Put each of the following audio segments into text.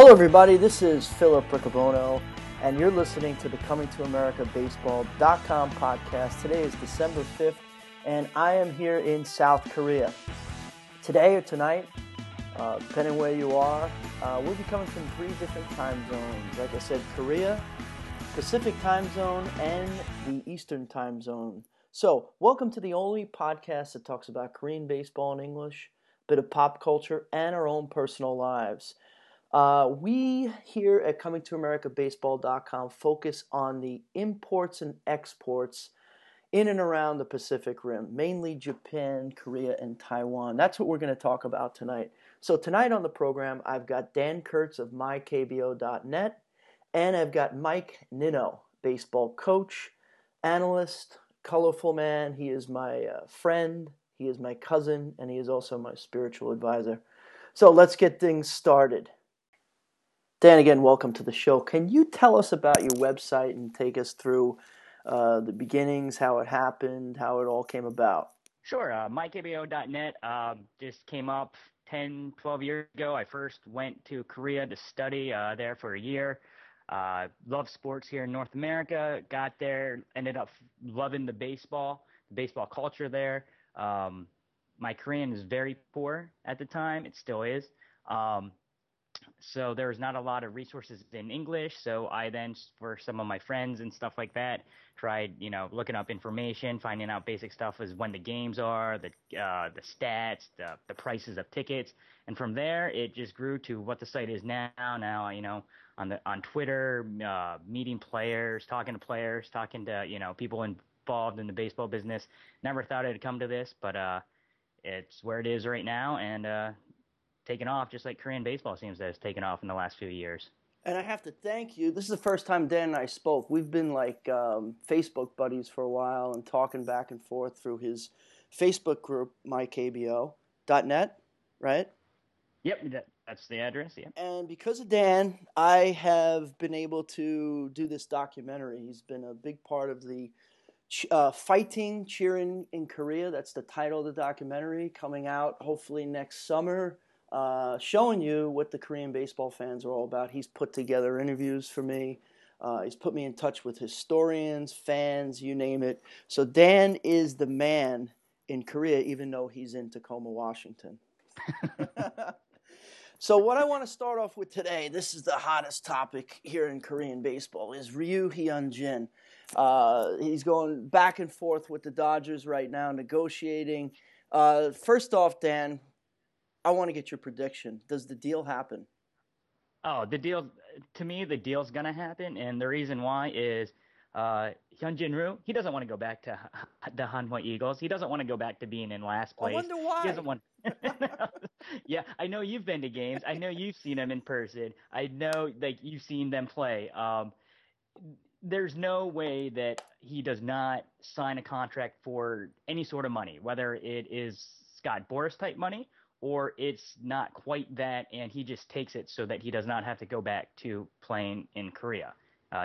Hello everybody, this is Philip Riccobono, and you're listening to the ComingToAmericaBaseball.com podcast. Today is December 5th, and I am here in South Korea. Today or tonight, depending where you are, we'll be coming from three different time zones. Like I said, Korea, Pacific time zone, and the Eastern time zone. So, welcome to the only podcast that talks about Korean baseball in English, a bit of pop culture, and our own personal lives. We here at ComingToAmericaBaseball.com focus on the imports and exports in and around the Pacific Rim, mainly Japan, Korea, and Taiwan. That's what we're going to talk about tonight. So tonight on the program, I've got Dan Kurtz of MyKBO.net, and I've got Mike Nino, baseball coach, analyst, colorful man. He is my friend, he is my cousin, and he is also my spiritual advisor. So let's get things started. Dan, again, welcome to the show. Can you tell us about your website and take us through the beginnings, how it happened, how it all came about? Sure. MyKBO.net just came up 10, 12 years ago. I first went to Korea to study there for a year. Loved sports here in North America. Got there, ended up loving the baseball culture there. My Korean is very poor at the time. It still is. So there was not a lot of resources in English, so I then, for some of my friends and stuff like that, tried, looking up information, finding out basic stuff as when the games are, the stats, the prices of tickets, and from there, it just grew to what the site is now. Now, on Twitter, meeting players, talking to, people involved in the baseball business. Never thought it'd come to this, but it's where it is right now, and taken off, just like Korean baseball seems that it's taken off in the last few years. And I have to thank you. This is the first time Dan and I spoke. We've been like Facebook buddies for a while and talking back and forth through his Facebook group, MyKBO.net, right? Yep, that's the address, yeah. And because of Dan, I have been able to do this documentary. He's been a big part of the Fighting, Cheering in Korea. That's the title of the documentary, coming out hopefully next summer. Showing you what the Korean baseball fans are all about. He's put together interviews for me. He's put me in touch with historians, fans, you name it. So Dan is the man in Korea, even though he's in Tacoma, Washington. So what I want to start off with today, this is the hottest topic here in Korean baseball, is Ryu Hyun-jin. He's going back and forth with the Dodgers right now, negotiating. First off, Dan, I want to get your prediction. Does the deal happen? Oh, the deal's going to happen. And the reason why is Hyun-jin Ryu, he doesn't want to go back to the Hanwha Eagles. He doesn't want to go back to being in last place. I wonder why. He doesn't want Yeah, I know you've been to games. I know you've seen them in person. I know you've seen them play. There's no way that he does not sign a contract for any sort of money, whether it is Scott Boras-type money or it's not quite that, and he just takes it so that he does not have to go back to playing in Korea.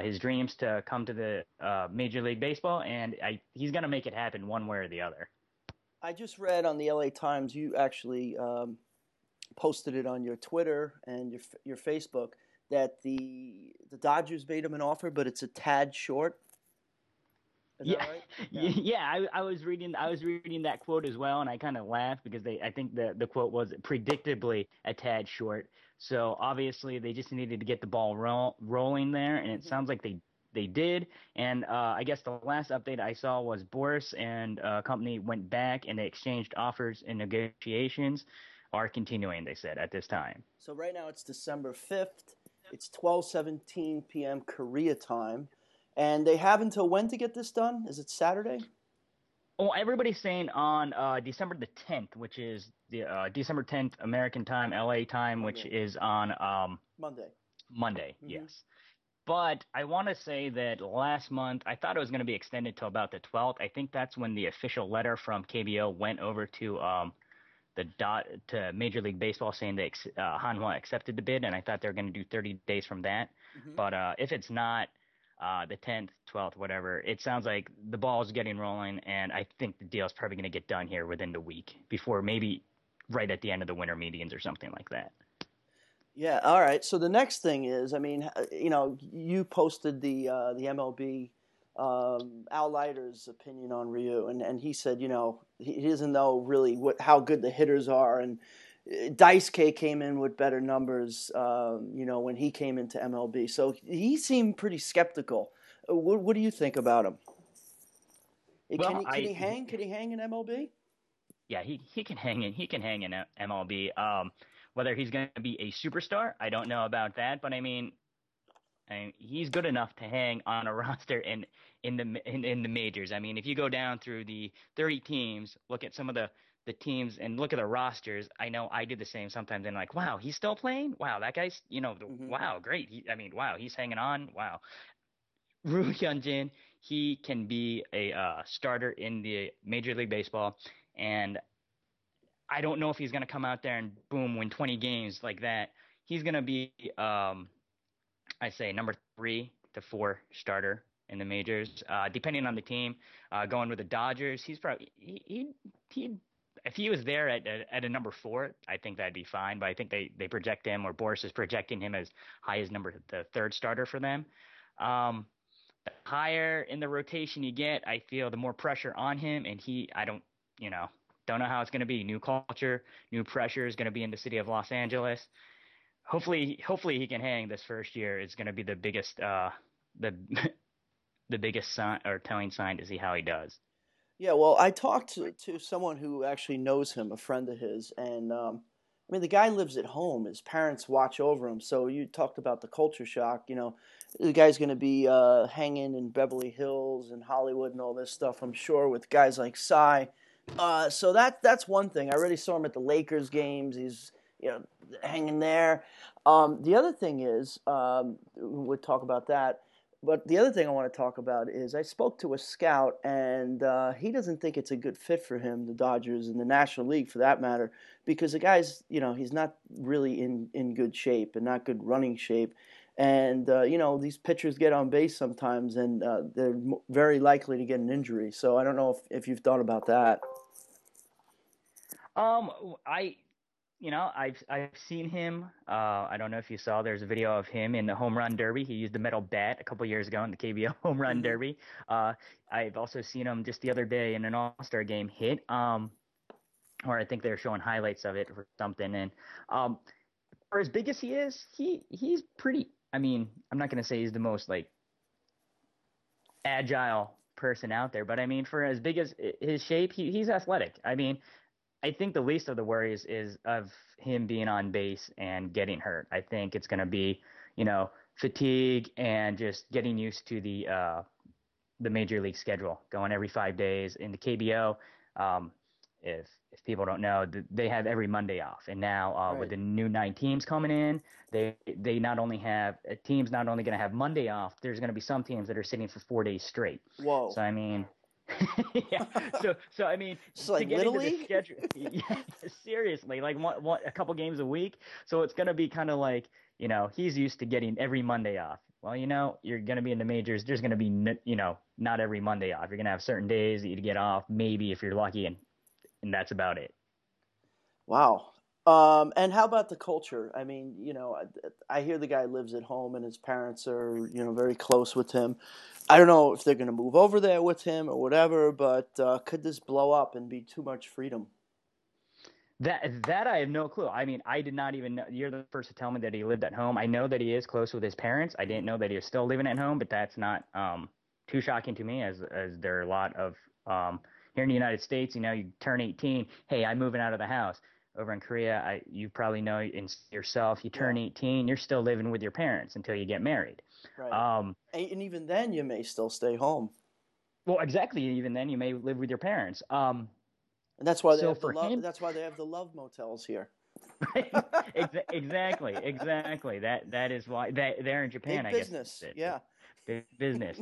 His dream's to come to the Major League Baseball, and he's going to make it happen one way or the other. I just read on the LA Times, you actually posted it on your Twitter and your Facebook, that the Dodgers made him an offer, but it's a tad short. Is that right? Yeah. I was reading that quote as well, and I kind of laughed because I think the quote was predictably a tad short. So obviously they just needed to get the ball rolling there, and it sounds like they did. And I guess the last update I saw was Boras and company went back and they exchanged offers, and negotiations are continuing, they said, at this time. So right now it's December 5th. It's 12:17 p.m. Korea time. And they have until when to get this done? Is it Saturday? Oh, everybody's saying on December the 10th, which is the December 10th American time, LA time, which is on Monday, mm-hmm. Yes. But I want to say that last month, I thought it was going to be extended to about the 12th. I think that's when the official letter from KBO went over to to Major League Baseball, saying that Hanwha accepted the bid, and I thought they were going to do 30 days from that. Mm-hmm. But if it's not the 10th, 12th, whatever, it sounds like the ball is getting rolling, and I think the deal is probably going to get done here within the week, before maybe right at the end of the winter meetings or something like that. Yeah. All right. So the next thing is, I mean, you know, you posted the MLB Al Leiter's opinion on Ryu, and he said, you know, he doesn't know really how good the hitters are, and Dice K came in with better numbers, you know, when he came into MLB. So he seemed pretty skeptical. What do you think about him? Well, can he hang? Can he hang in MLB? Yeah, he can hang in. He can hang in MLB. Whether he's going to be a superstar, I don't know about that. But I mean, he's good enough to hang on a roster in the majors. I mean, if you go down through the 30 teams, look at some of the teams and look at the rosters. I know I do the same sometimes. And like, wow, he's still playing. Wow, that guy's, you know, mm-hmm. Wow, great. Wow, he's hanging on. Wow, Ryu Hyun-jin, he can be a starter in the Major League Baseball, and I don't know if he's going to come out there and boom, win 20 games like that. He's going to be, I say, number 3 to 4 starter in the majors, depending on the team. Going with the Dodgers, he's probably if he was there at a number 4, I think that'd be fine. But I think they project him, or Boras is projecting him as high as the third starter for them. The higher in the rotation you get, I feel the more pressure on him, and Don't know how it's going to be. New culture, new pressure is going to be in the city of Los Angeles. Hopefully he can hang this first year. It's going to be the biggest, the biggest sign or telling sign to see how he does. Yeah, well, I talked to someone who actually knows him, a friend of his, and I mean, the guy lives at home. His parents watch over him. So you talked about the culture shock. You know, the guy's going to be hanging in Beverly Hills and Hollywood and all this stuff, I'm sure, with guys like Cy. So that's one thing. I already saw him at the Lakers games. He's, you know, hanging there. The other thing is, we'll talk about that. But the other thing I want to talk about is I spoke to a scout, and he doesn't think it's a good fit for him, the Dodgers and the National League for that matter, because the guy's, you know, he's not really in good shape and not good running shape. And, you know, these pitchers get on base sometimes, and they're very likely to get an injury. So I don't know if you've thought about that. I've seen him. I don't know if you saw, there's a video of him in the Home Run Derby. He used a metal bat a couple years ago in the KBO Home Run Derby. I've also seen him just the other day in an All-Star game hit, or I think they were showing highlights of it or something. And for as big as he is, he's pretty. I mean, I'm not going to say he's the most, like, agile person out there, but I mean, for as big as his shape, he's athletic. I mean, I think the least of the worries is of him being on base and getting hurt. I think it's going to be, you know, fatigue and just getting used to the major league schedule, going every 5 days in the KBO. If people don't know, they have every Monday off, and now right. With the new 9 teams coming in, they not only have teams not only going to have Monday off, there's going to be some teams that are sitting for 4 days straight. Whoa! So I mean, yeah. So I mean, it's like literally schedule. Yeah, seriously, like a couple games a week. So it's going to be kind of like, you know, he's used to getting every Monday off. Well, you know, you're going to be in the majors. There's going to be, you know, not every Monday off. You're going to have certain days that you get off, maybe if you're lucky, and that's about it. Wow. And how about the culture? I mean, you know, I hear the guy lives at home, and his parents are, you know, very close with him. I don't know if they're going to move over there with him or whatever, but could this blow up and be too much freedom? That I have no clue. I mean, I did not even know. You're the first to tell me that he lived at home. I know that he is close with his parents. I didn't know that he was still living at home, but that's not too shocking to me, as there are a lot of here in the United States, you know, you turn 18, hey, I'm moving out of the house. Over in Korea, you probably know yourself, you turn 18, you're still living with your parents until you get married. Right. And even then, you may still stay home. Well, exactly. Even then, you may live with your parents. And that's why they have the love motels here. Right. Exactly. That is why they're in Japan. Big business. I guess. Yeah. Business.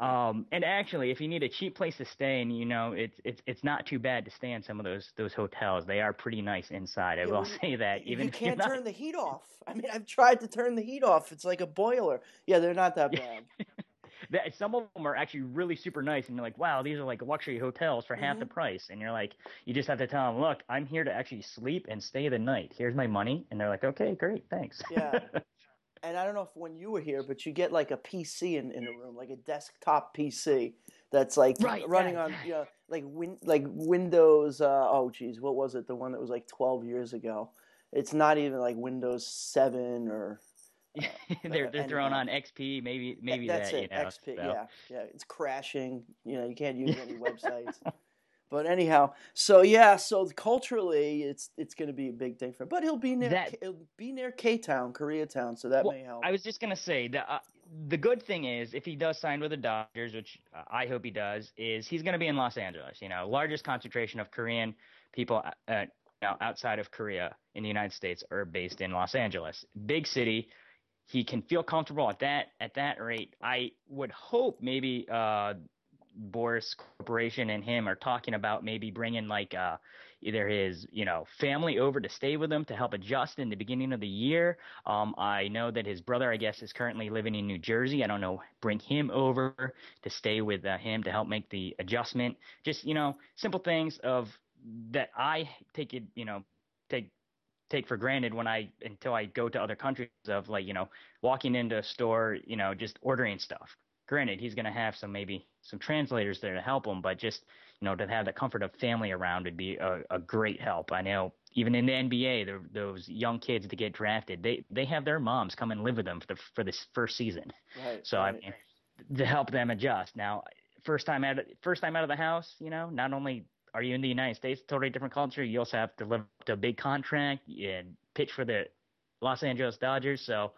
And actually, if you need a cheap place to stay, and you know, it's not too bad to stay in some of those hotels. They are pretty nice inside. I will say that. Even you can't turn the heat off. I mean, I've tried to turn the heat off. It's like a boiler. Yeah, they're not that bad. that some of them are actually really super nice, and you're like, wow, these are like luxury hotels for half the price. And you're like, you just have to tell them, look, I'm here to actually sleep and stay the night. Here's my money. And they're like, okay, great, thanks. Yeah. And I don't know if when you were here, but you get like a PC in the room, like a desktop PC that's like running on, you know, like Windows. What was it? The one that was like 12 years ago. It's not even like Windows 7 or. They're thrown on XP, maybe that's that. That's it, you know, XP. So. Yeah, it's crashing. You know, you can't use any websites. But anyhow, so culturally, it's going to be a big thing for him. But he'll be near K-town, Koreatown, so that may help. I was just going to say that the good thing is, if he does sign with the Dodgers, which I hope he does, is he's going to be in Los Angeles. You know, largest concentration of Korean people outside of Korea in the United States are based in Los Angeles, big city. He can feel comfortable at that rate. I would hope maybe Boras Corporation and him are talking about maybe bringing like either his family over to stay with him to help adjust in the beginning of the year. I know that his brother, I guess, is currently living in New Jersey. I don't know, bring him over to stay with him to help make the adjustment. Just simple things of that I take it take for granted until I go to other countries of like, walking into a store, just ordering stuff. Granted, he's going to have maybe some translators there to help him, but just, to have the comfort of family around would be a great help. I know even in the NBA, those young kids that get drafted, they have their moms come and live with them for this first season. Right, so right. I mean, to help them adjust. Now, first time out of the house, not only are you in the United States, totally different culture. You also have to live up to a big contract and pitch for the Los Angeles Dodgers. So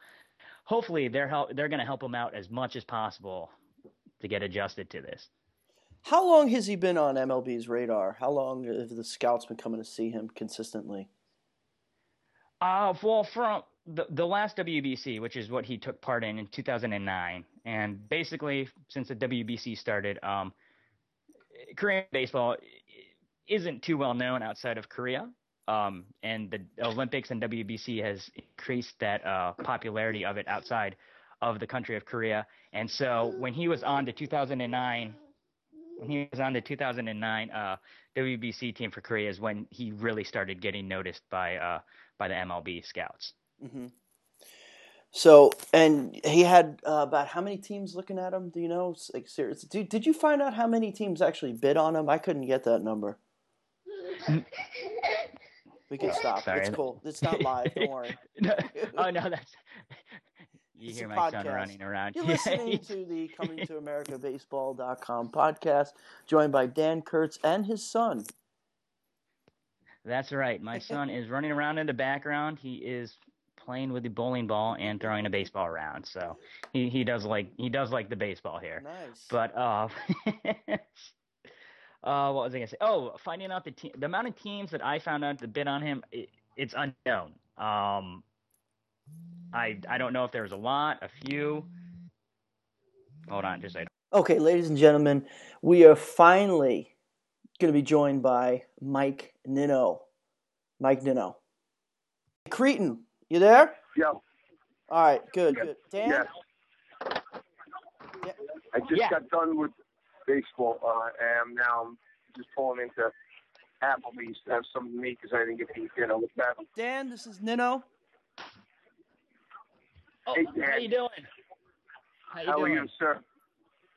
hopefully they're going to help him out as much as possible to get adjusted to this. How long has he been on MLB's radar? How long have the scouts been coming to see him consistently? Well, from the last WBC, which is what he took part in 2009. And basically since the WBC started, Korean baseball isn't too well known outside of Korea, and the Olympics and WBC has increased that popularity of it outside of the country of Korea. And so when he was on the 2009 WBC team for Korea is when he really started getting noticed by the MLB scouts. Mm-hmm. So, and he had about how many teams looking at him? Do you know? Like, seriously, did you find out how many teams actually bid on him? I couldn't get that number. We can stop. Sorry. It's cool. It's not live. Don't worry. No, that's. You hear my podcast. Son running around. You're listening to the ComingToAmericaBaseball.com podcast, joined by Dan Kurtz and his son. That's right. My son is running around in the background. He is playing with the bowling ball and throwing a baseball around. So he does like the baseball here. Nice. But what was I gonna say? Oh, finding out the amount of teams that I found out to bid on him, it's unknown. I don't know if there was a lot, a few. Hold on, just a second. Okay, ladies and gentlemen, we are finally gonna be joined by Mike Nino. Mike Nino. Cretan. You there? Yeah. All right, good. Dan? Yeah. I just got done with baseball, and now I'm just pulling into Applebee's to have something to eat because I didn't get any dinner with that. Dan, this is Nino. Oh, hey, Dan. How you doing? How are you, sir?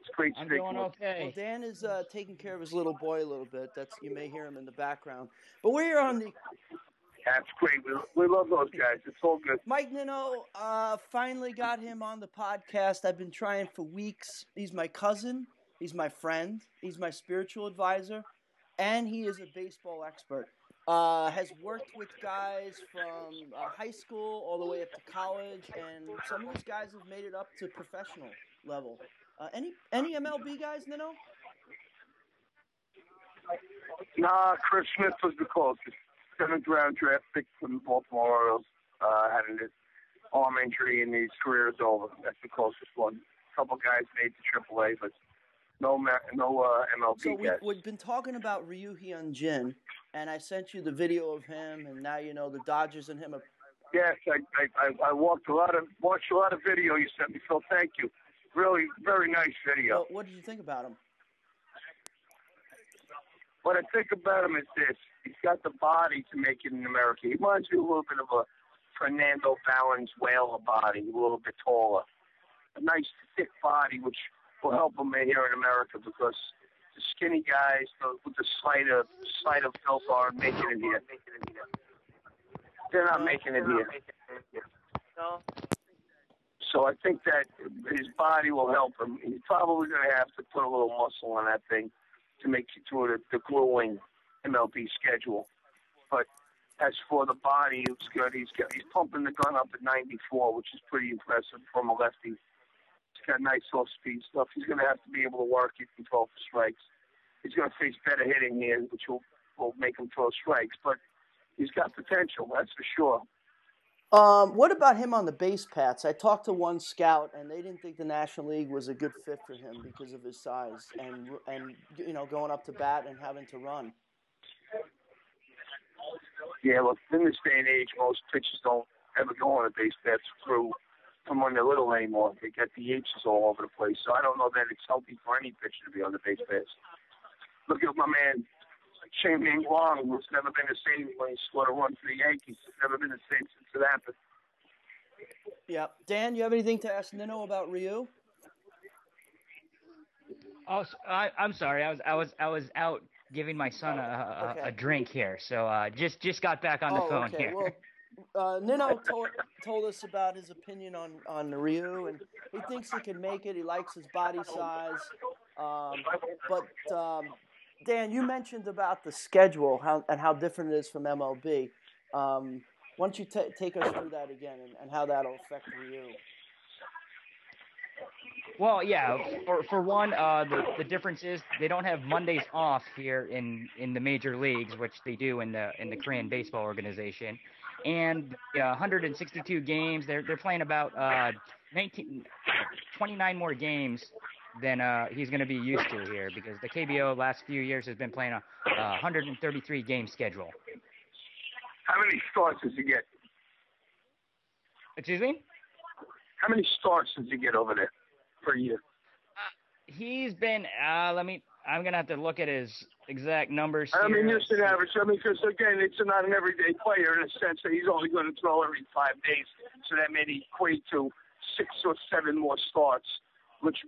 It's great speaking with you. I'm doing okay. Well, Dan is taking care of his little boy a little bit. You may hear him in the background. But we're on the... That's great. We love those guys. It's all good. Mike Nino, finally got him on the podcast. I've been trying for weeks. He's my cousin. He's my friend. He's my spiritual advisor. And he is a baseball expert. Has worked with guys from high school all the way up to college. And some of these guys have made it up to professional level. Any MLB guys, Nino? Nah, Chris Smith was the closest. 7th-round draft pick from Baltimore Orioles, had an arm injury and his career is over. That's the closest one. A couple guys made the AAA, but no MLB guys. So we've been talking about Ryu Hyun-jin, and I sent you the video of him, and now you know the Dodgers and him. Yes, I watched a lot of video you sent me, Phil. Thank you. really very nice video. Well, what did you think about him? What I think about him is this. He's got the body to make it in America. He reminds me a little bit of a Fernando Valenzuela body, a little bit taller. A nice, thick body, which will help him here in America because the skinny guys with the slight of filth are making it here. They're not making it here. No. So I think that his body will help him. He's probably going to have to put a little muscle on that thing to make it through the grueling MLB schedule. But as for the body, it's good. He's pumping the gun up at 94, which is pretty impressive from a lefty. He's got nice off-speed stuff. He's going to have to be able to work it and throw for strikes. He's going to face better hitting here, which will make him throw strikes. But he's got potential, that's for sure. What about him on the base paths? I talked to one scout, and they didn't think the National League was a good fit for him because of his size and you know, going up to bat and having to run. Yeah, well, in this day and age, most pitchers don't ever go on a base path through from when they're little anymore. They get the H's all over the place, so I don't know that it's healthy for any pitcher to be on the base paths. Look at my man, Shane Youman, who's never been the same when he scored a run for the Yankees. He's never been the same since it happened. Yeah. Dan, you have anything to ask Nino about Ryu? Oh, I'm sorry. I was out giving my son a drink here. So just got back on the phone here. Well, Nino told us about his opinion on Ryu, and he thinks he can make it. He likes his body size. Dan, you mentioned about the schedule and how different it is from MLB. Why don't you take us through that again and how that'll affect Ryu? Well, yeah. For one, the difference is they don't have Mondays off here in the major leagues, which they do in the Korean baseball organization. And 162 games. They're playing about 29 more games than he's going to be used to here, because the KBO last few years has been playing a 133-game schedule. How many starts does he get? Excuse me? How many starts does he get over there per year? He's been I'm going to have to look at his exact numbers here. I mean, just an average. I mean, because, again, it's not an everyday player in a sense that he's only going to throw every 5 days, so that may equate to 6 or 7 more starts, which –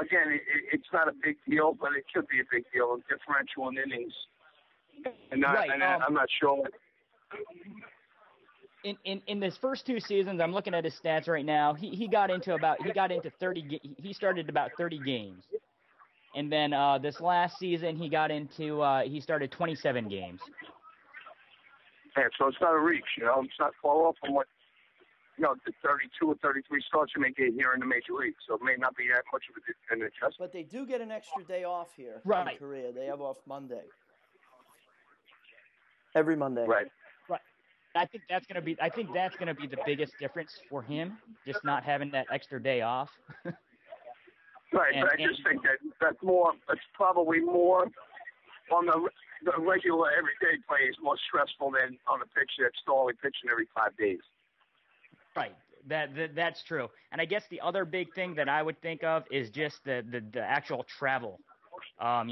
again, it's not a big deal, but it could be a big deal, a differential in innings. And, I'm not sure. In his first 2 seasons, I'm looking at his stats right now. He started about 30 games, and then this last season he started 27 games. Yeah, so it's not a reach, it's not far off from what. The 32 or 33 starts you may get here in the major league, so it may not be that much of an adjustment. But they do get an extra day off here in Korea. They have off Monday. Every Monday. Right. I think that's gonna be the biggest difference for him, just not having that extra day off. Right, and, but I just think that's more. It's probably more on the regular everyday play is more stressful than on a pitcher that's only pitching every 5 days. Right. That's true. And I guess the other big thing that I would think of is just the actual travel. The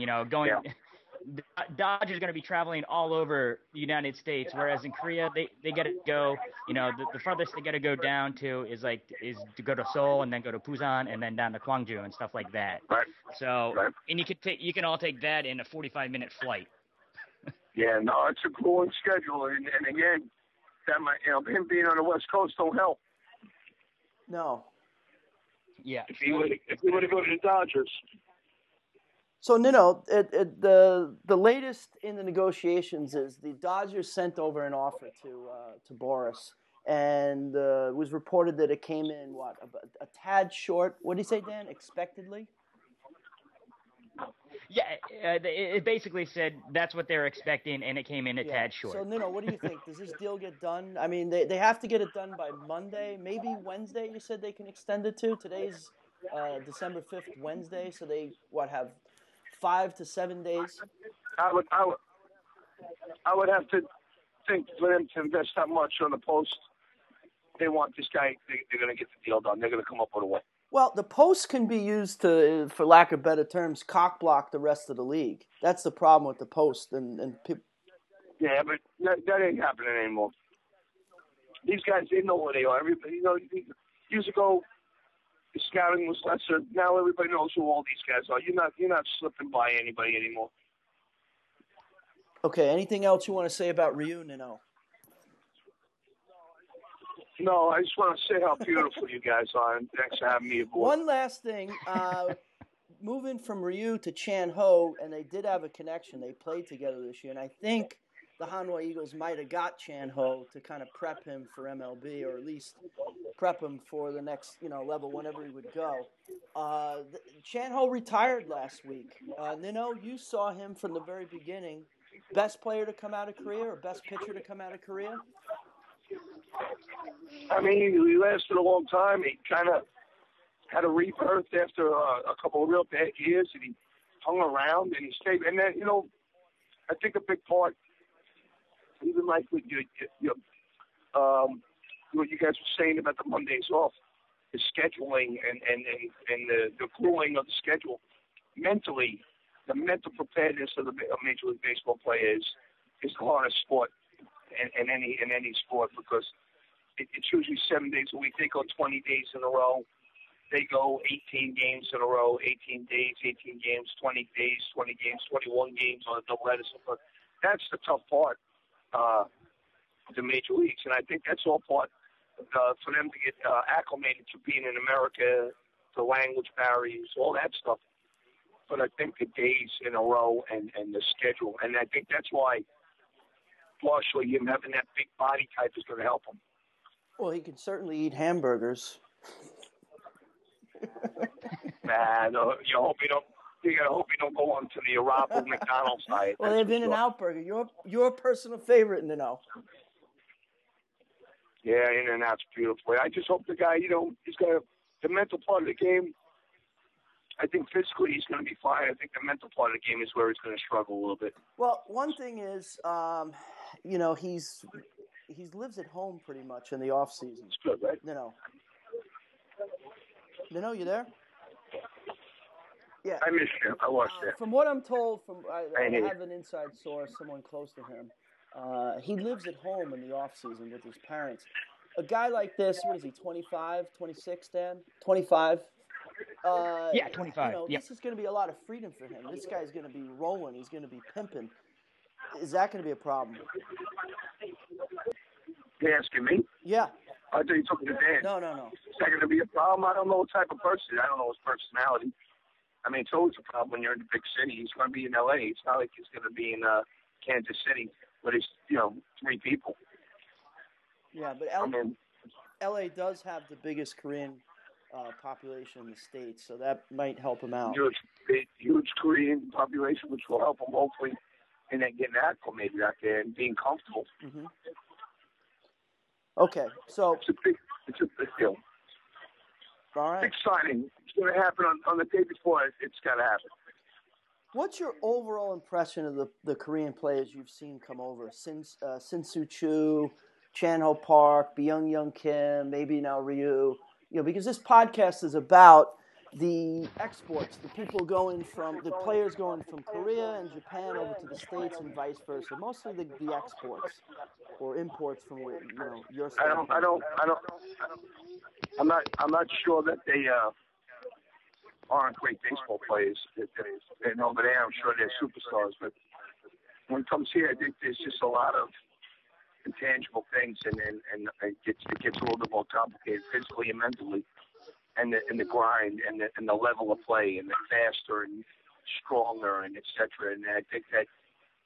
Dodgers are going to be traveling all over the United States, whereas in Korea they get to go, the farthest they get to go down to is to go to Seoul and then go to Busan and then down to Gwangju and stuff like that. Right. So and you can all take that in a 45-minute flight. Yeah, no, it's a grueling schedule and again, that might, him being on the West Coast don't help. No. Yeah. If he would have gone to the Dodgers. So, Nino, the latest in the negotiations is the Dodgers sent over an offer to Boras, and it was reported that it came in, a tad short. What did he say, Dan? Expectedly? Yeah, it basically said that's what they're expecting, and it came in a tad short. So, Nino, what do you think? Does this deal get done? I mean, they have to get it done by Monday, maybe Wednesday. You said they can extend it to. Today's December 5th, Wednesday, so they have 5 to 7 days. I would have to think for them to invest that much on the post. They want this guy. They're going to get the deal done. They're going to come up with a way. Well, the post can be used to, for lack of better terms, cock block the rest of the league. That's the problem with the post. Yeah, but that ain't happening anymore. These guys, they know where they are. Everybody, years ago, the scouting was lesser. Now everybody knows who all these guys are. You're not slipping by anybody anymore. Okay, anything else you want to say about Ryu, Nino? No, I just want to say how beautiful you guys are, and thanks for having me aboard. One last thing. Moving from Ryu to Chan Ho, and they did have a connection. They played together this year, and I think the Hanwha Eagles might have got Chan Ho to kind of prep him for MLB, or at least prep him for the next level whenever he would go. Chan Ho retired last week. Nino, you saw him from the very beginning. Best player to come out of Korea, or best pitcher to come out of Korea? I mean, he lasted a long time. He kind of had a rebirth after a couple of real bad years, and he hung around and he stayed. And then, I think a big part, even like with what you guys were saying about the Mondays off, the scheduling and the grueling of the schedule, mentally, the mental preparedness of a Major League Baseball player is the hardest sport in any sport, because it's usually 7 days a week. They go 20 days in a row. They go 18 games in a row, 18 days, 18 games, 20 days, 20 games, 21 games on a doubleheader. But that's the tough part of the major leagues, and I think that's all part for them to get acclimated to being in America, the language barriers, all that stuff. But I think the days in a row and the schedule, and I think that's why partially him having that big body type is going to help him. Well, he can certainly eat hamburgers. No, you hope he don't. You gotta hope he don't go on to the Arapahoe McDonald's diet. Well, they've been an In-N-Out Burger. Your personal favorite, Nino. Yeah, In-N-Out's beautiful. I just hope the guy, he's got the mental part of the game. I think physically he's going to be fine. I think the mental part of the game is where he's going to struggle a little bit. Well, one thing is, he lives at home pretty much in the off season. It's good, right? Nino, you there? Yeah, I missed him. I watched it. From what I'm told, I have an inside source, someone close to him. He lives at home in the off season with his parents. A guy like this, what is he? 25, 26, Dan? 25. 25. This is going to be a lot of freedom for him. This guy's going to be rolling. He's going to be pimping. Is that going to be a problem? They asking me? Yeah. I thought you took it to Dan. No. Is that going to be a problem? I don't know what type of person. I don't know his personality. I mean, it's always a problem when you're in the big city. He's going to be in L.A. It's not like he's going to be in Kansas City, but it's, three people. Yeah, but L.A. does have the biggest Korean population in the States, so that might help him out. Huge Korean population, which will help him hopefully in getting acclimated out there and being comfortable. Mm-hmm. Okay, so it's a big deal. All right. Big signing. It's going to happen on the day before. It's got to happen. What's your overall impression of the Korean players you've seen come over? Sin-Soo Choo, Chan Ho Park, Byung-Young Kim, maybe now Ryu. Because this podcast is about the exports, the players going from Korea and Japan over to the States and vice versa. Mostly the exports or imports from your side. I'm not sure that they aren't great baseball players. And over there, I'm sure they're superstars. But when it comes here, I think there's just a lot of intangible things, and it gets a little bit more complicated physically and mentally, and the grind and the level of play and the faster and stronger and etc. And I think that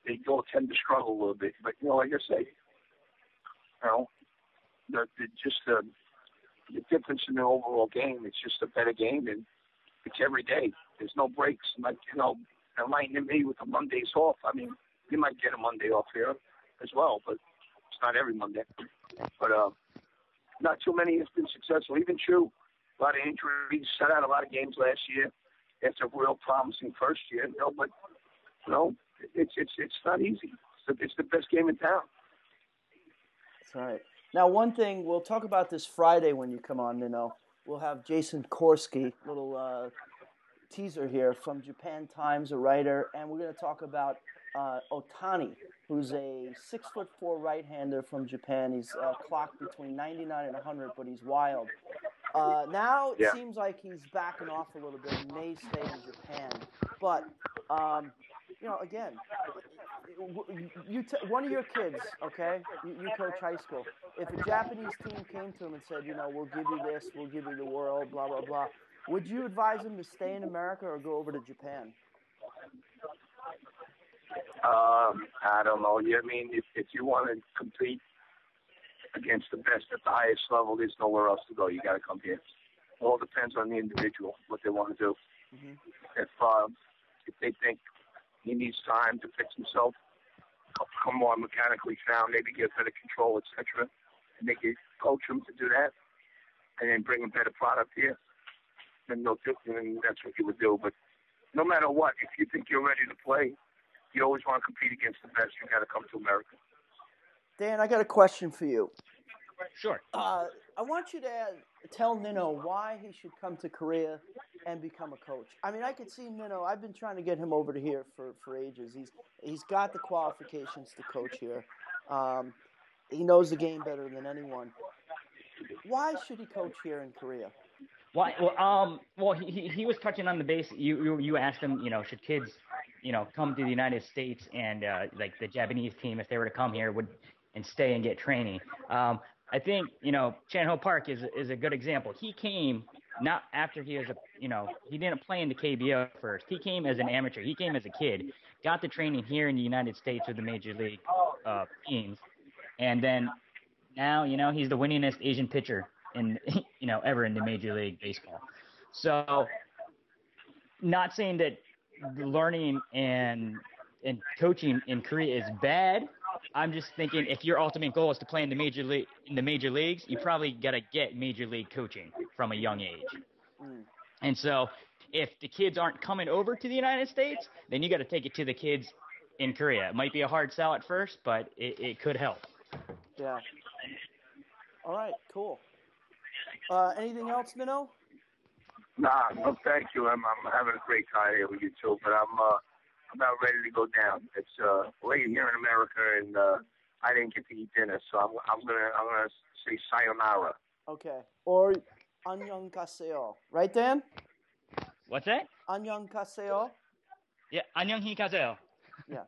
they all tend to struggle a little bit. But like I say, the difference in the overall game. It's just a better game, and it's every day. There's no breaks. Like enlightening me with the Mondays off. I mean, you might get a Monday off here as well, but not every Monday, but not too many has been successful. Even Chu, a lot of injuries, shut out a lot of games last year after a real promising first year. It's not easy. It's the best game in town. That's right. Now, one thing, we'll talk about this Friday when you come on, We'll have Jason Korsky, little teaser here from Japan Times, a writer, and we're going to talk about Otani, who's a 6'4" right-hander from Japan. He's clocked between 99 and 100, but he's wild. Now it seems like he's backing off a little bit. He may stay in Japan, but you know, again, one of your kids, okay, you coach high school. If a Japanese team came to him and said, you know, we'll give you this, we'll give you the world, blah blah blah, would you advise him to stay in America or go over to Japan? I don't know. I mean, if you want to compete against the best at the highest level, there's nowhere else to go. You got to come here. It all depends on the individual, what they want to do. Mm-hmm. If they think he needs time to fix himself, come more mechanically sound, maybe get better control, etc., and they can coach him to do that, and then bring a better product here, then they'll do, and that's what you would do. But no matter what, if you think you're ready to play, you always want to compete against the best. You got to come to America. Dan, I got a question for you. Sure. I want you to tell Nino why he should come to Korea and become a coach. I mean, I could see Nino. I've been trying to get him over to here for ages. He's got the qualifications to coach here. He knows the game better than anyone. Why should he coach here in Korea? Why? Well, he was touching on the base. You asked him, you know, should kids, you know, come to the United States and like the Japanese team, if they were to come here, would and stay and get training. I think, you know, Chan Ho Park is a good example. He came not after he was a, you know, he didn't play in the KBO first. He came as an amateur. He came as a kid, got the training here in the United States with the Major League teams, and then now, you know, he's the winningest Asian pitcher in, you know, ever in the Major League Baseball. So, not saying that learning and coaching in Korea is bad. I'm just thinking if your ultimate goal is to play in the major league, in the major leagues, you probably got to get major league coaching from a young age. Mm. And so if the kids aren't coming over to the United States, then you got to take it to the kids in Korea. It might be a hard sell at first, but it could help. Yeah. All right, cool. Anything else, Minnow? Nah, no, thank you. I'm having a great time here with you too, but I'm about ready to go down. It's late here in America, and I didn't get to eat dinner, so I'm gonna say sayonara. Okay, or annyeonghaseyo, right, Dan? What's that? Annyeonghaseyo. Yeah, annyeonghaseyo. Yeah,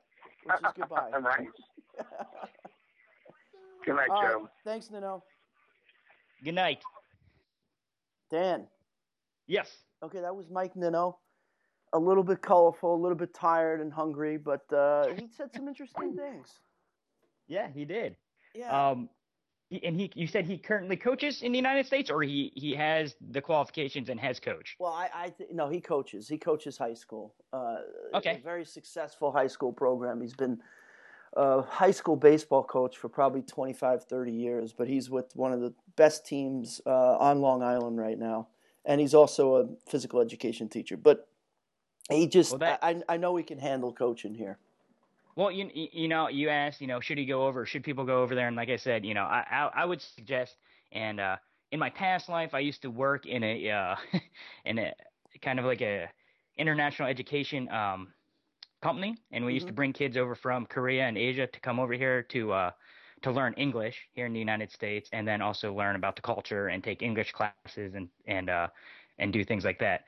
which is goodbye. Nice. Good night, Joe. Thanks, Nino. Good night, Dan. Yes. Okay, that was Mike Nino. A little bit colorful, a little bit tired and hungry, but he said some interesting things. Yeah, he did. Yeah. You said he currently coaches in the United States, or he has the qualifications and has coached? Well, no, he coaches. He coaches high school. Okay. A very successful high school program. He's been a high school baseball coach for probably 25, 30 years, but he's with one of the best teams on Long Island right now, and he's also a physical education teacher. But he just, I know he can handle coaching here. Well, you know, you asked, you know, should he go over? Should people go over there? And like I said, you know, I would suggest. And in my past life, I used to work in a kind of like a international education company, and we used to bring kids over from Korea and Asia to come over here to learn English here in the United States, and then also learn about the culture and take English classes and do things like that.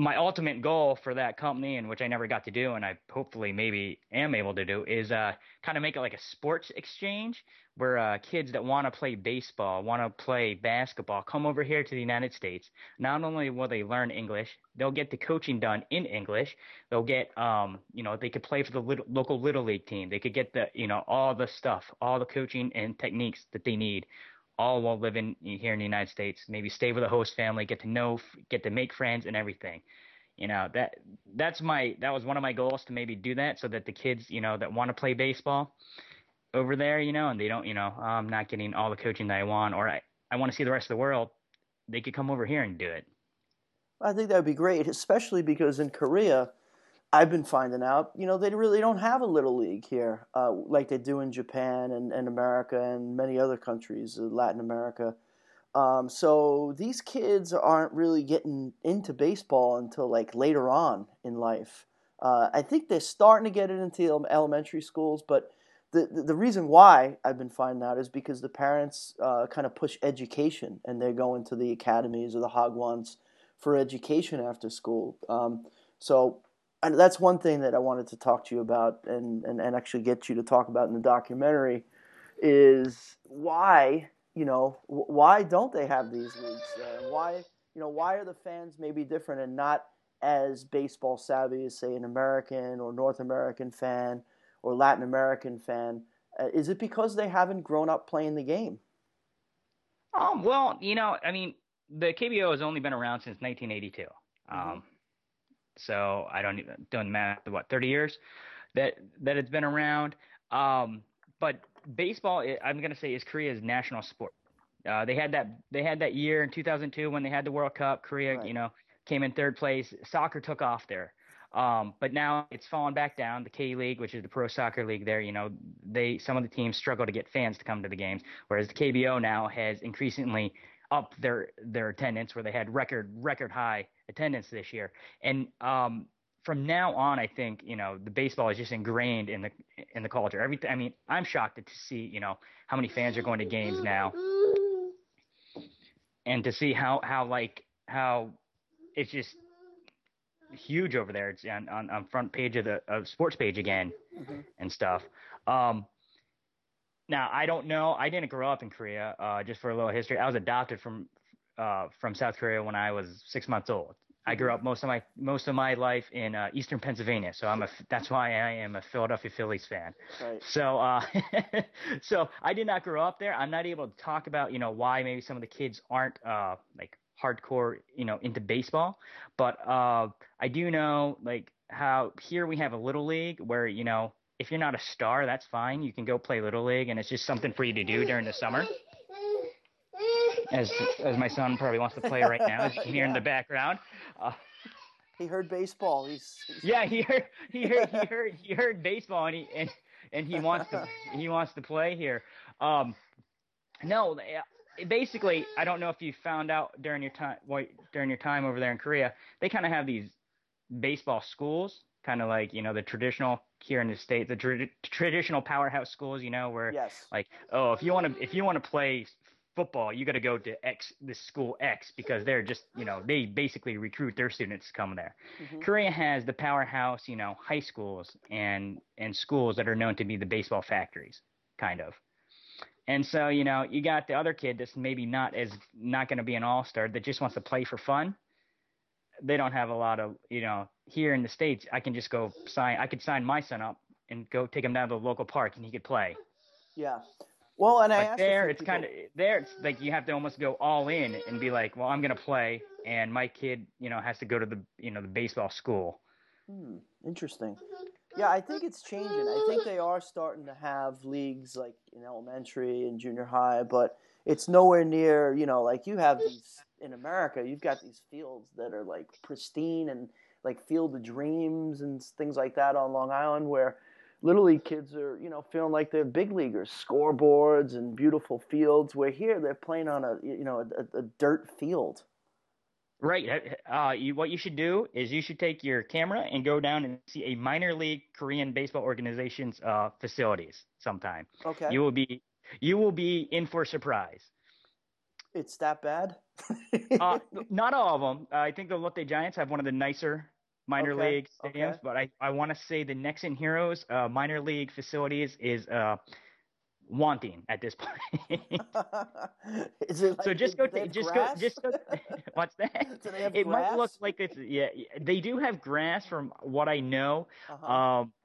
My ultimate goal for that company, and which I never got to do, and I hopefully maybe am able to do, is kind of make it like a sports exchange where kids that want to play baseball, want to play basketball, come over here to the United States. Not only will they learn English, they'll get the coaching done in English. They'll get, you know, they could play for the local Little League team. They could get the, you know, all the stuff, all the coaching and techniques that they need, all while living here in the United States. Maybe stay with a host family, get to know, get to make friends and everything. You know, that was one of my goals, to maybe do that so that the kids, you know, that want to play baseball over there, you know, and they don't, you know, I'm not getting all the coaching that I want, or I want to see the rest of the world, they could come over here and do it. I think that would be great, especially because in Korea, I've been finding out, you know, they really don't have a little league here like they do in Japan and America and many other countries, Latin America. So these kids aren't really getting into baseball until like later on in life. I think they're starting to get it into elementary schools, but the reason why I've been finding out is because the parents kind of push education, and they're going to the academies or the hagwons for education after school. So and that's one thing that I wanted to talk to you about and actually get you to talk about in the documentary is why, you know, why don't they have these leagues? Why are the fans maybe different and not as baseball savvy as, say, an American or North American fan or Latin American fan? Is it because they haven't grown up playing the game? Well, you know, I mean, the KBO has only been around since 1982. Mm-hmm. So I don't even done math, what, 30 years that it's been around. But baseball, I'm going to say, is Korea's national sport. They had that year in 2002 when they had the World Cup. Korea, right, you know, came in third place. Soccer took off there. But now it's fallen back down. The K League, which is the pro soccer league there, you know, some of the teams struggle to get fans to come to the games, whereas the KBO now has increasingly upped their attendance, where they had record high attendance this year. And from now on, I think, you know, the baseball is just ingrained in the culture. Everything. I mean, I'm shocked to see, you know, how many fans are going to games now, and to see how it's just huge over there. It's on front page of the sports page again, mm-hmm. and stuff. Now I don't know. I didn't grow up in Korea. Just for a little history, I was adopted from South Korea when I was 6 months old. I grew up most of my life in eastern Pennsylvania, so that's why I am a Philadelphia Phillies fan. Right. So, so I did not grow up there. I'm not able to talk about, you know, why maybe some of the kids aren't like hardcore, you know, into baseball. But I do know, like, how here we have a little league where, you know, if you're not a star, that's fine. You can go play little league, and it's just something for you to do during the summer. As my son probably wants to play right now, as you can hear in the background. He heard baseball. Yeah, he heard baseball, and he wants to play here. No, basically, I don't know if you found out during your time over there in Korea, they kind of have these baseball schools, kind of like, you know, the traditional here in the States, the traditional powerhouse schools, you know, where, yes, like, oh, if you want to play football, you got to go to this school X, because they're just, you know, they basically recruit their students to come there. Mm-hmm. Korea has the powerhouse, you know, high schools and schools that are known to be the baseball factories, kind of. And so, you know, you got the other kid that's maybe not going to be an all-star, that just wants to play for fun. They don't have a lot of, you know, here in the States, I could sign my son up and go take him down to the local park and he could play. Yeah. Well, and it's like you have to almost go all in and be like, well, I'm going to play, and my kid, you know, has to go to the, you know, the baseball school. Interesting. Yeah, I think it's changing. I think they are starting to have leagues like in elementary and junior high, but it's nowhere near, you know, like you have these in America. You've got these fields that are like pristine and like Field of Dreams and things like that on Long Island, where little league kids are, you know, feeling like they're big leaguers, scoreboards and beautiful fields, where here they're playing on a, you know, a dirt field. Right. What you should do is you should take your camera and go down and see a minor league Korean baseball organization's facilities sometime. Okay. You will be in for a surprise. It's that bad? Not all of them. I think the Lotte Giants have one of the nicer minor league stadiums, okay. But I want to say the Nexon Heroes minor league facilities is wanting at this point. Is it like, so just go. What's that? Do they have grass? Might look like it's, yeah, they do have grass from what I know,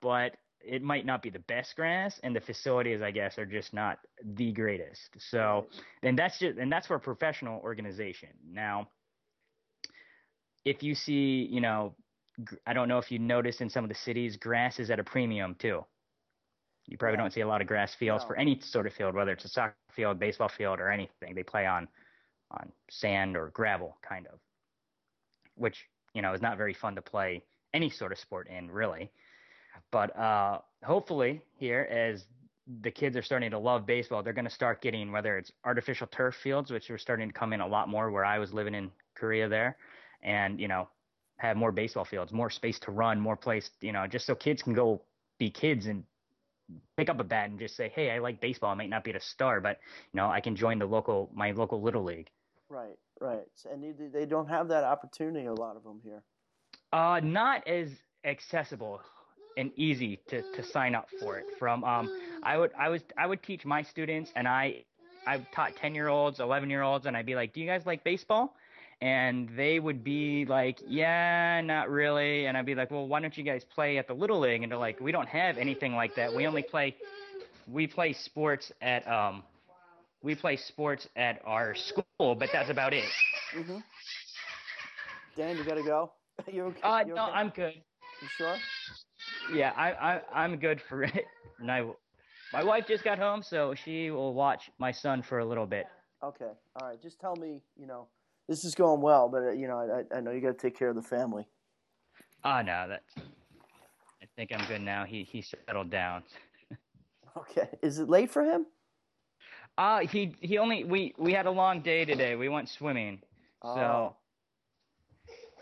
but it might not be the best grass, and the facilities, I guess, are just not the greatest. So, and that's for a professional organization. Now, if you see, you know, I don't know if you noticed in some of the cities, grass is at a premium too. You probably don't see a lot of grass fields for any sort of field, whether it's a soccer field, baseball field, or anything. They play on sand or gravel, kind of, which, you know, is not very fun to play any sort of sport in, really. But hopefully here, as the kids are starting to love baseball, they're going to start getting, whether it's artificial turf fields, which were starting to come in a lot more where I was living in Korea there, and, you know, have more baseball fields, more space to run, more place, you know, just so kids can go be kids and pick up a bat and just say, hey, I like baseball. I might not be a star, but, you know, I can join the local, my local little league. Right, right. And they don't have that opportunity, a lot of them here. Not as accessible and easy to sign up for it. From I would teach my students, and I've taught 10-year-olds, 11-year-olds, and I'd be like, do you guys like baseball? And they would be like, yeah, not really. And I'd be like, well, why don't you guys play at the Little League? And they're like, we don't have anything like that. We play sports at our school, but that's about it. Mm-hmm. Dan, you gotta go. You okay? No, I'm good. You sure? Yeah, I'm good for it. And my wife just got home, so she will watch my son for a little bit. Okay, all right. Just tell me, you know, this is going well, but you know, I know you got to take care of the family. No, I think I'm good now. He settled down. Okay, is it late for him? We had a long day today. We went swimming, so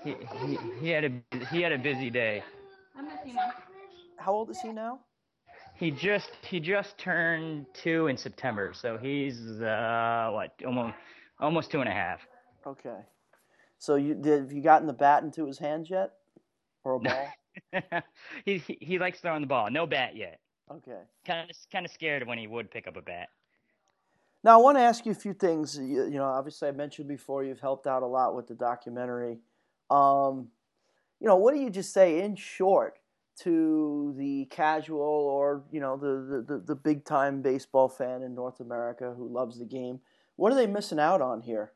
he had a busy day. How old is he now? He just turned 2 in September, so he's almost 2.5. Okay, so have you gotten the bat into his hands yet, or a ball? he likes throwing the ball. No bat yet. Okay. Kind of scared when he would pick up a bat. Now I want to ask you a few things. You know, obviously I mentioned before you've helped out a lot with the documentary. You know, what do you just say in short to the casual or, you know, the big time baseball fan in North America who loves the game? What are they missing out on here?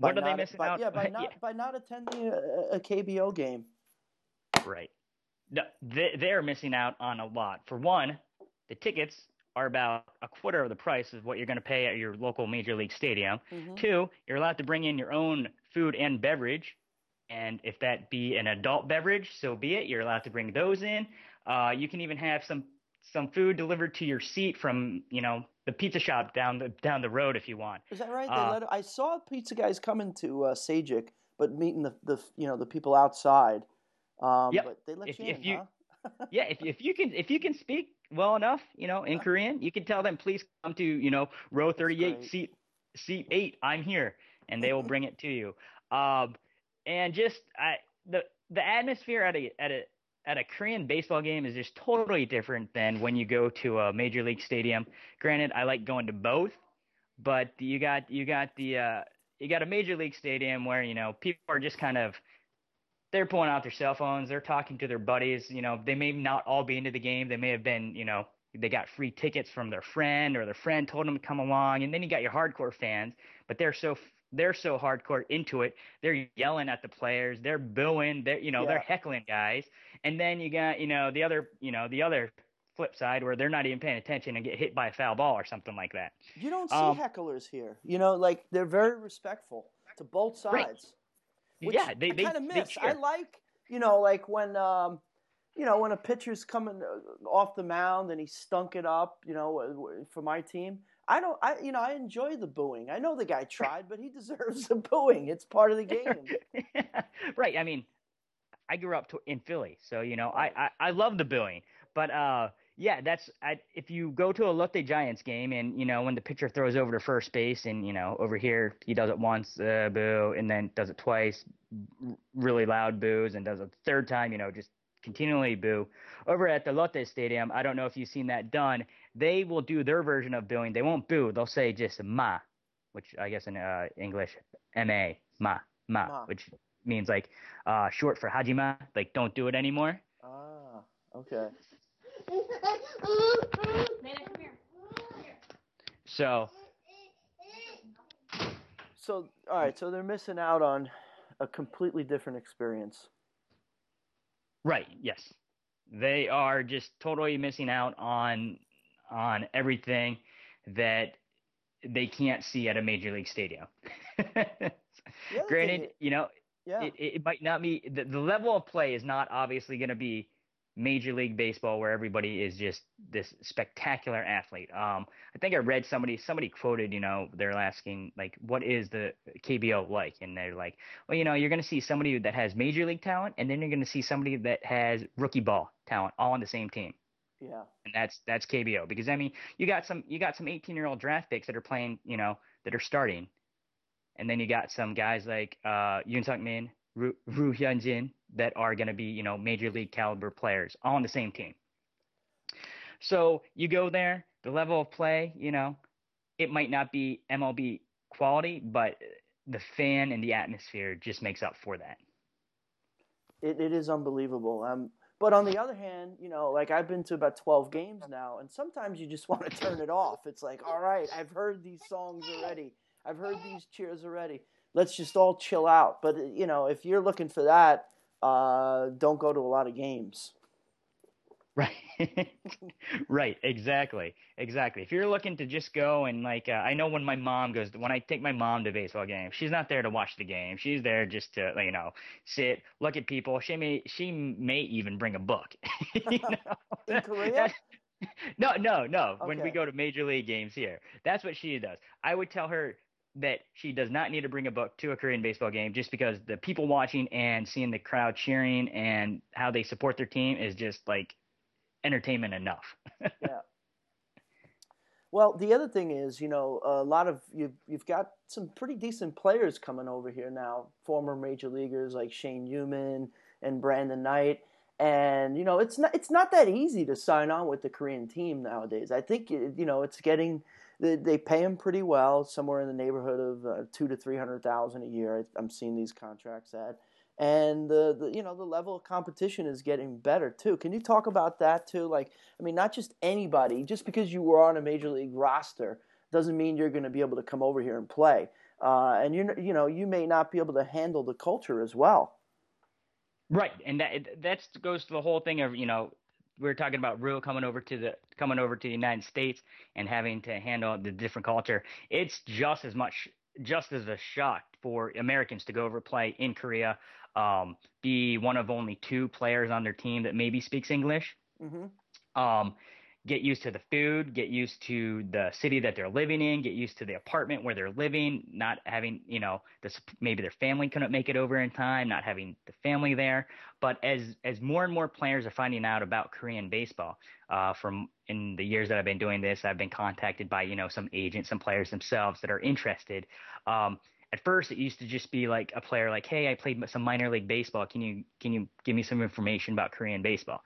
What are they missing out on? Yeah, by not attending a KBO game. Right. No, they're missing out on a lot. For one, the tickets are about a quarter of the price of what you're going to pay at your local Major League stadium. Mm-hmm. 2, you're allowed to bring in your own food and beverage. And if that be an adult beverage, so be it. You're allowed to bring those in. You can even have some food delivered to your seat from, you know, the pizza shop down the road if you want. Is that right? I saw pizza guys coming to Sajic, but meeting the people outside. Yep. But they let you in, huh? Yeah, if you can speak well enough, you know, in Korean, you can tell them, please come to, you know, row 38, seat 8. I'm here, and they will bring it to you. And just the atmosphere at a Korean baseball game is just totally different than when you go to a Major League stadium. Granted, I like going to both, but you got a Major League stadium where, you know, people are just kind of, they're pulling out their cell phones, they're talking to their buddies. You know, they may not all be into the game. They may have been, you know, they got free tickets from their friend, or their friend told them to come along. And then you got your hardcore fans, but they're so hardcore into it. They're yelling at the players. They're booing. They're heckling guys. And then you got, you know, the other flip side where they're not even paying attention and get hit by a foul ball or something like that. You don't see hecklers here. You know, like, they're very respectful to both sides. Right. Which they kind of miss. I like, you know, like when you know, when a pitcher's coming off the mound and he stunk it up, you know, for my team. I enjoy the booing. I know the guy tried, but he deserves the booing. It's part of the game. Right. I mean, I grew up in Philly, so, you know, I love the booing. But, yeah, if you go to a Lotte Giants game and, you know, when the pitcher throws over to first base and, you know, over here he does it once, boo, and then does it twice, really loud boos, and does it the third time, you know, just continually boo. Over at the Lotte Stadium, I don't know if you've seen that done, they will do their version of booing. They won't boo. They'll say just ma, which I guess in English, M-A, ma, which means like short for hajima, like don't do it anymore. Ah, okay. Nana, come here. Come here. So, all right, so they're missing out on a completely different experience. Right, yes. They are just totally missing out on everything that they can't see at a Major League stadium. Granted, you know, it might not be – the level of play is not obviously going to be Major League Baseball, where everybody is just this spectacular athlete. I think I read somebody quoted, you know, they're asking, like, what is the KBO like? And they're like, well, you know, you're going to see somebody that has Major League talent, and then you're going to see somebody that has rookie ball talent all on the same team. Yeah. And that's KBO, because, I mean, you got some 18-year-old draft picks that are playing, you know, that are starting. And then you got some guys like Yoon Suk Min, Ryu Hyun-jin, that are going to be, you know, Major League caliber players all on the same team. So you go there, the level of play, you know, it might not be MLB quality, but the fan and the atmosphere just makes up for that. It is unbelievable. But on the other hand, you know, like, I've been to about 12 games now, and sometimes you just want to turn it off. It's like, all right, I've heard these songs already. I've heard these cheers already. Let's just all chill out. But, you know, if you're looking for that, don't go to a lot of games. Right. Right. Exactly. If you're looking to just go and, like, I know when my mom goes, when I take my mom to baseball games, she's not there to watch the game. She's there just to, you know, sit, look at people. She may even bring a book. You know? In Korea? No. Okay. When we go to Major League games here, that's what she does. I would tell her that she does not need to bring a book to a Korean baseball game, just because the people watching and seeing the crowd cheering and how they support their team is just, like, entertainment enough. Yeah. Well, the other thing is, you know, a lot of you've got some pretty decent players coming over here now, former major leaguers like Shane Youman and Brandon Knight. And, you know, it's not that easy to sign on with the Korean team nowadays. I think, you know, it's getting – they pay them pretty well, somewhere in the neighborhood of $200,000 to $300,000 a year. I'm seeing these contracts at. And, you know, the level of competition is getting better too. Can you talk about that too? Like, I mean, not just anybody. Just because you were on a major league roster doesn't mean you're going to be able to come over here and play. And, you know, you may not be able to handle the culture as well. Right, and that goes to the whole thing of, you know, we're talking about Ryu coming over to the United States and having to handle the different culture. It's just as a shock for Americans to go over, play in Korea, be one of only two players on their team that maybe speaks English. Mm-hmm. Get used to the food, get used to the city that they're living in, get used to the apartment where they're living, not having, you know, maybe their family couldn't make it over in time, not having the family there. But as more and more players are finding out about Korean baseball, from in the years that I've been doing this, I've been contacted by, you know, some agents, some players themselves that are interested. At first, it used to just be like a player like, hey, I played some minor league baseball. Can you give me some information about Korean baseball?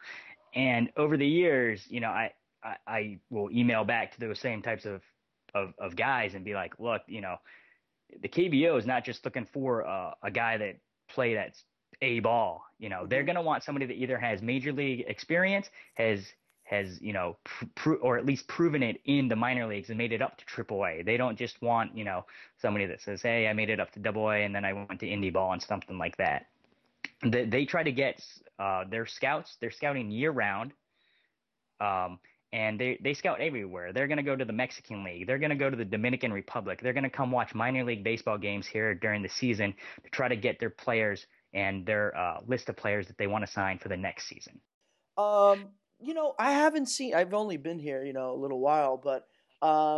And over the years, you know, I will email back to those same types of guys and be like, look, you know, the KBO is not just looking for a guy that played at A ball. You know, they're going to want somebody that either has major league experience, has you know, or at least proven it in the minor leagues and made it up to AAA. They don't just want, you know, somebody that says, hey, I made it up to AA and then I went to indie ball and something like that. They try to get their scouts. They're scouting year round. And they scout everywhere. They're going to go to the Mexican League. They're going to go to the Dominican Republic. They're going to come watch minor league baseball games here during the season to try to get their players and their list of players that they want to sign for the next season. You know, I've only been here, you know, a little while, but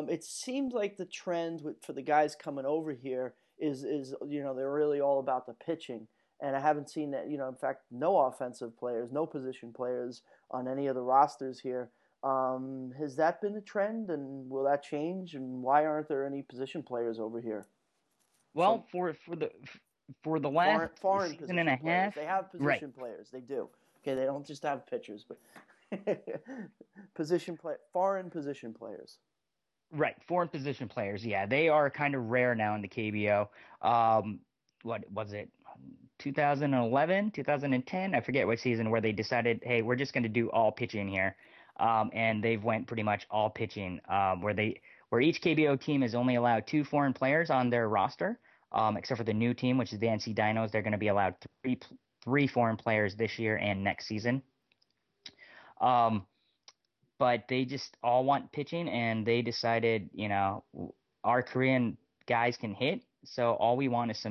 it seems like the trend for the guys coming over here is, you know, they're really all about the pitching. And I haven't seen that, you know, in fact, no offensive players, no position players on any of the rosters here. Has that been the trend, and will that change? And why aren't there any position players over here? Well, so, for the last foreign season and a half, they have position players. They do. Okay, they don't just have pitchers, but foreign position players. Right, foreign position players. Yeah, they are kind of rare now in the KBO. What was it? 2011, 2010? I forget what season, where they decided, hey, we're just going to do all pitching here. And they've went pretty much all pitching, where each KBO team is only allowed two foreign players on their roster, except for the new team, which is the NC Dinos. They're going to be allowed three foreign players this year and next season. But they just all want pitching, and they decided, you know, our Korean guys can hit, so all we want is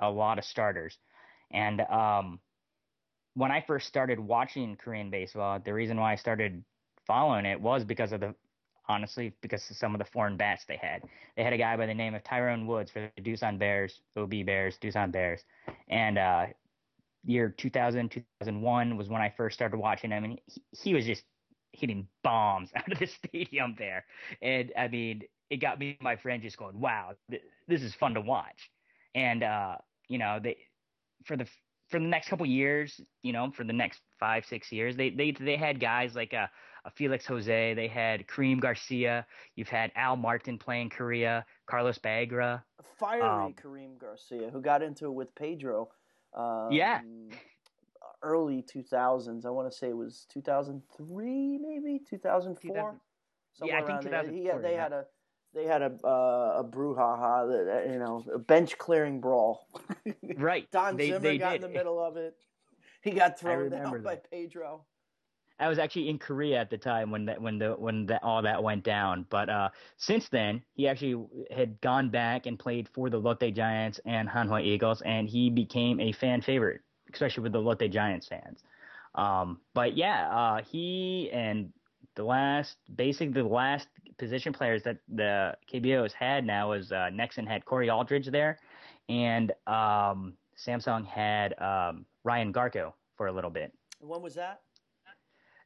a lot of starters. And when I first started watching Korean baseball, the reason why I started following it was because of the, honestly, because of some of the foreign bats they had. They had a guy by the name of Tyrone Woods for the Doosan Bears, OB Bears, Doosan Bears. And year 2000, 2001 was when I first started watching him. And he was just hitting bombs out of the stadium there. And, I mean, it got me and my friend just going, wow, this is fun to watch. And, you know, they for the next couple years, you know, for the next 5-6 years, they had guys like a Felix Jose, they had Kareem Garcia, you've had Al Martin playing Korea, Carlos Bagra, fiery Kareem Garcia, who got into it with Pedro, early 2000s. I want to say it was 2003, maybe 2004. Yeah, I think 2004. Yeah, they had a brouhaha, that, you know, a bench-clearing brawl. Right. Don Zimmer got in the middle of it. He got thrown down by Pedro. I was actually in Korea at the time when all that went down. But since then, he actually had gone back and played for the Lotte Giants and Hanwha Eagles, and he became a fan favorite, especially with the Lotte Giants fans. But, yeah, he and the last position players that the KBOs had now was Nexon had Corey Aldridge there, and Samsung had Ryan Garco for a little bit. When was that?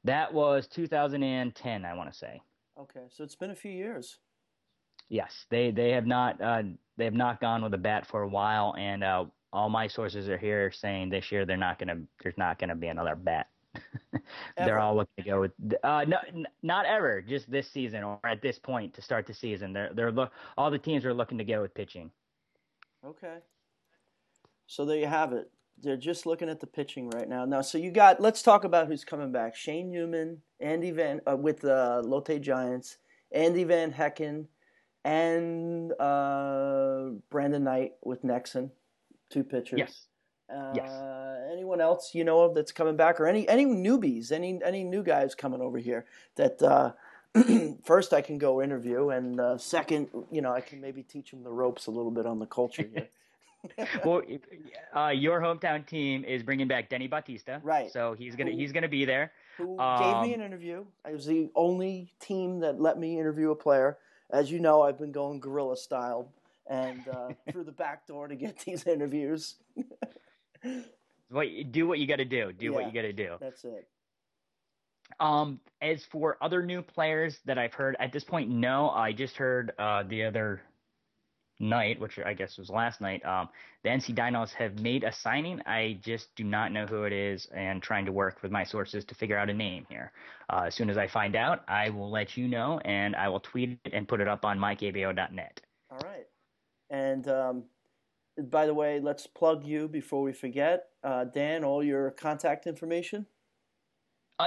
That was 2010, I want to say. Okay, so it's been a few years. Yes, they have not gone with a bat for a while, and all my sources are here saying this year there's not gonna be another bat. They're all looking to go with no, not ever, just this season or at this point to start the season. All the teams are looking to go with pitching. Okay, so there you have it. They're just looking at the pitching right now. Now, so you got. Let's talk about who's coming back. Shane Youman, Andy Van with the Lotte Giants, Andy Van Hecken, and Brandon Knight with Nexon. 2 pitchers. Yes. Yes. Anyone else you know of that's coming back, or any newbies, any new guys coming over here that first I can go interview, and second, you know, I can maybe teach them the ropes a little bit on the culture here. Well, your hometown team is bringing back Denny Bautista, right? So he's gonna be there. Who gave me an interview? It was the only team that let me interview a player. As you know, I've been going guerrilla style and through the back door to get these interviews. Do what you got to do. Do what you got to do. That's it. As for other new players that I've heard at this point, no. I just heard the other night, which I guess was last night, the NC Dinos have made a signing. I just do not know who it is, and trying to work with my sources to figure out a name here. As soon as I find out, I will let you know, and I will tweet it and put it up on MyKBO.net. All right. And by the way, let's plug you before we forget. Dan, all your contact information?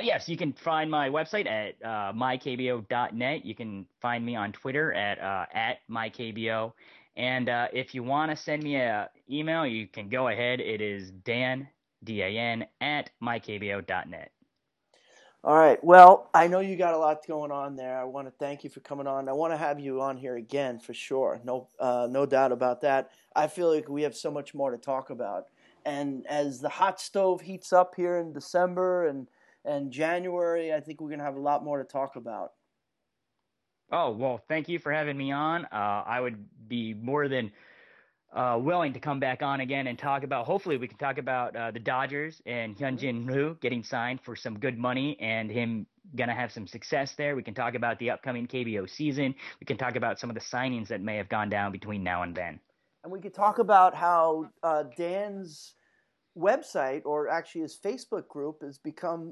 Yes, you can find my website at mykbo.net. You can find me on Twitter at mykbo. And if you want to send me an email, you can go ahead. It is Dan, D-A-N, at mykbo.net. All right. Well, I know you got a lot going on there. I want to thank you for coming on. I want to have you on here again for sure. No doubt about that. I feel like we have so much more to talk about. And as the hot stove heats up here in December and January, I think we're going to have a lot more to talk about. Oh, well, thank you for having me on. I would be more than willing to come back on again and talk about, hopefully we can talk about the Dodgers and Hyun-jin Ryu getting signed for some good money and him going to have some success there. We can talk about the upcoming KBO season. We can talk about some of the signings that may have gone down between now and then. And we could talk about how Dan's website, or actually his Facebook group, has become,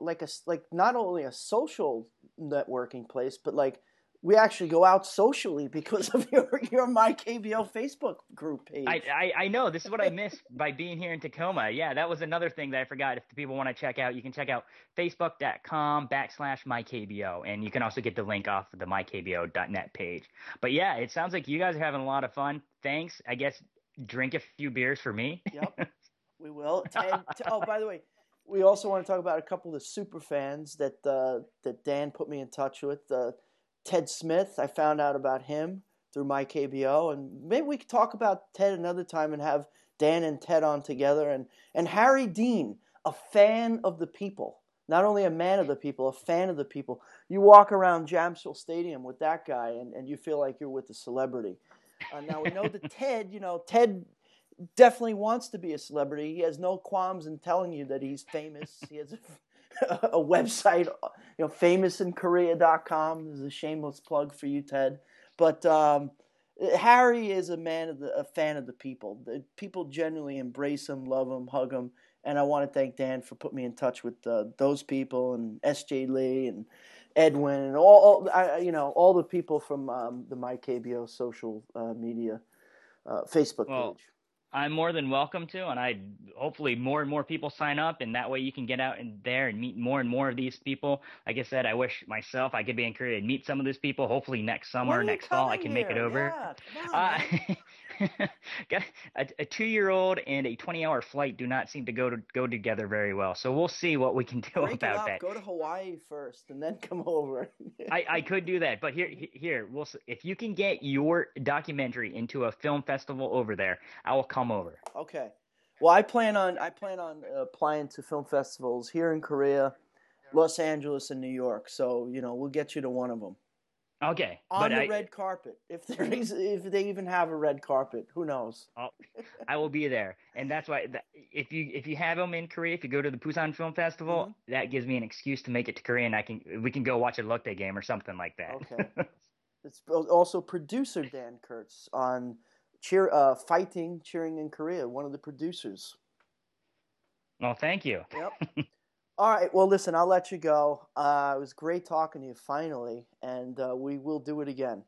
like not only a social networking place, but like we actually go out socially because of your My KBO Facebook group page. I know. This is what I missed by being here in Tacoma. Yeah, that was another thing that I forgot. If the people want to check out, you can check out facebook.com/MyKBO. And you can also get the link off of the MyKBO.net page. But yeah, it sounds like you guys are having a lot of fun. Thanks. I guess drink a few beers for me. Yep, we will. Oh, by the way, we also want to talk about a couple of super fans that Dan put me in touch with. Ted Smith, I found out about him through My KBO, and maybe we could talk about Ted another time and have Dan and Ted on together. And Harry Dean, a fan of the people. Not only a man of the people, a fan of the people. You walk around Jamsil Stadium with that guy, and you feel like you're with a celebrity. Now, we know that Ted, you know, Ted definitely wants to be a celebrity. He has no qualms in telling you that he's famous. He has a website, you know, famousinkorea.com. This is a shameless plug for you, Ted. But Harry is a fan of the people. The people generally embrace him, love him, hug him. And I want to thank Dan for putting me in touch with those people, and S.J. Lee and Edwin and all the people from the MyKBO social media Facebook page. I'm more than welcome to, and I hopefully more and more people sign up, and that way you can get out in there and meet more and more of these people. Like I said, I wish myself I could be in Korea and meet some of these people. Hopefully next summer, next fall, I can make it over. Yeah, got a 2-year-old and a 20-hour flight do not seem to go together very well. So we'll see what we can do about that. Go to Hawaii first and then come over. I could do that, but here we'll see. If you can get your documentary into a film festival over there, I will come over. Okay. Well, I plan on applying to film festivals here in Korea, Los Angeles, and New York. So we'll get you to one of them. Okay, on the red carpet, if they even have a red carpet, who knows? I will be there, and that's why if you have them in Korea, if you go to the Busan Film Festival, mm-hmm. that gives me an excuse to make it to Korea, and we can go watch a Lotte game or something like that. Okay, it's also producer Dan Kurtz on cheering in Korea, one of the producers. Well, thank you. Yep. All right, well, listen, I'll let you go. It was great talking to you finally, and we will do it again.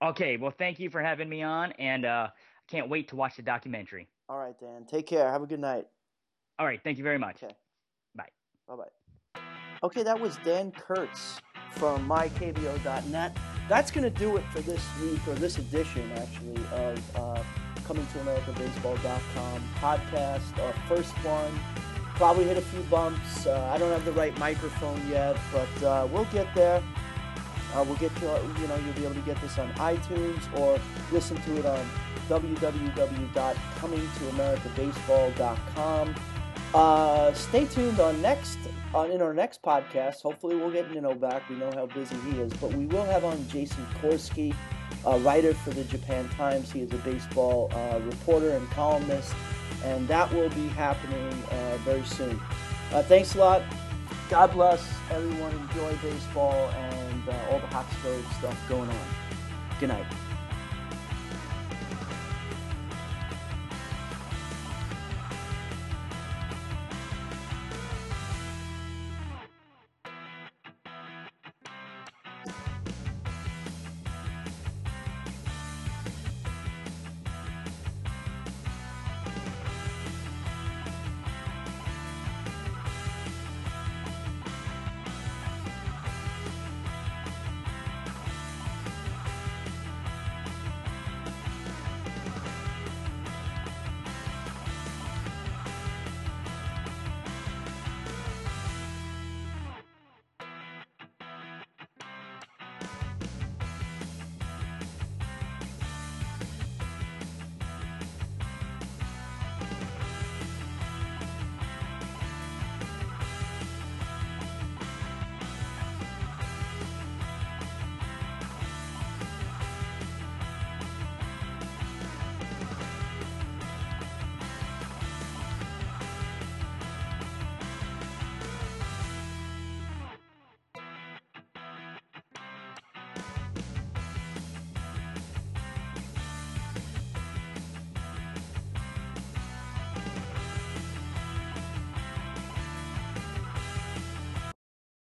Okay, well, thank you for having me on, and I can't wait to watch the documentary. All right, Dan. Take care. Have a good night. All right, thank you very much. Okay. Bye. Bye-bye. Okay, that was Dan Kurtz from MyKBO.net. That's going to do it for this week, or this edition, actually, of ComingToAmericaBaseball.com podcast, our first one. Probably hit a few bumps. I don't have the right microphone yet, but we'll get there. We'll get you'll be able to get this on iTunes or listen to it on www.comingtoamericabaseball.com. Stay tuned in our next podcast. Hopefully we'll get Nino back. We know how busy he is, but we will have on Jason Korsky, a writer for the Japan Times. He is a baseball reporter and columnist. And that will be happening very soon. Thanks a lot. God bless everyone. Enjoy baseball and all the hot stove stuff going on. Good night.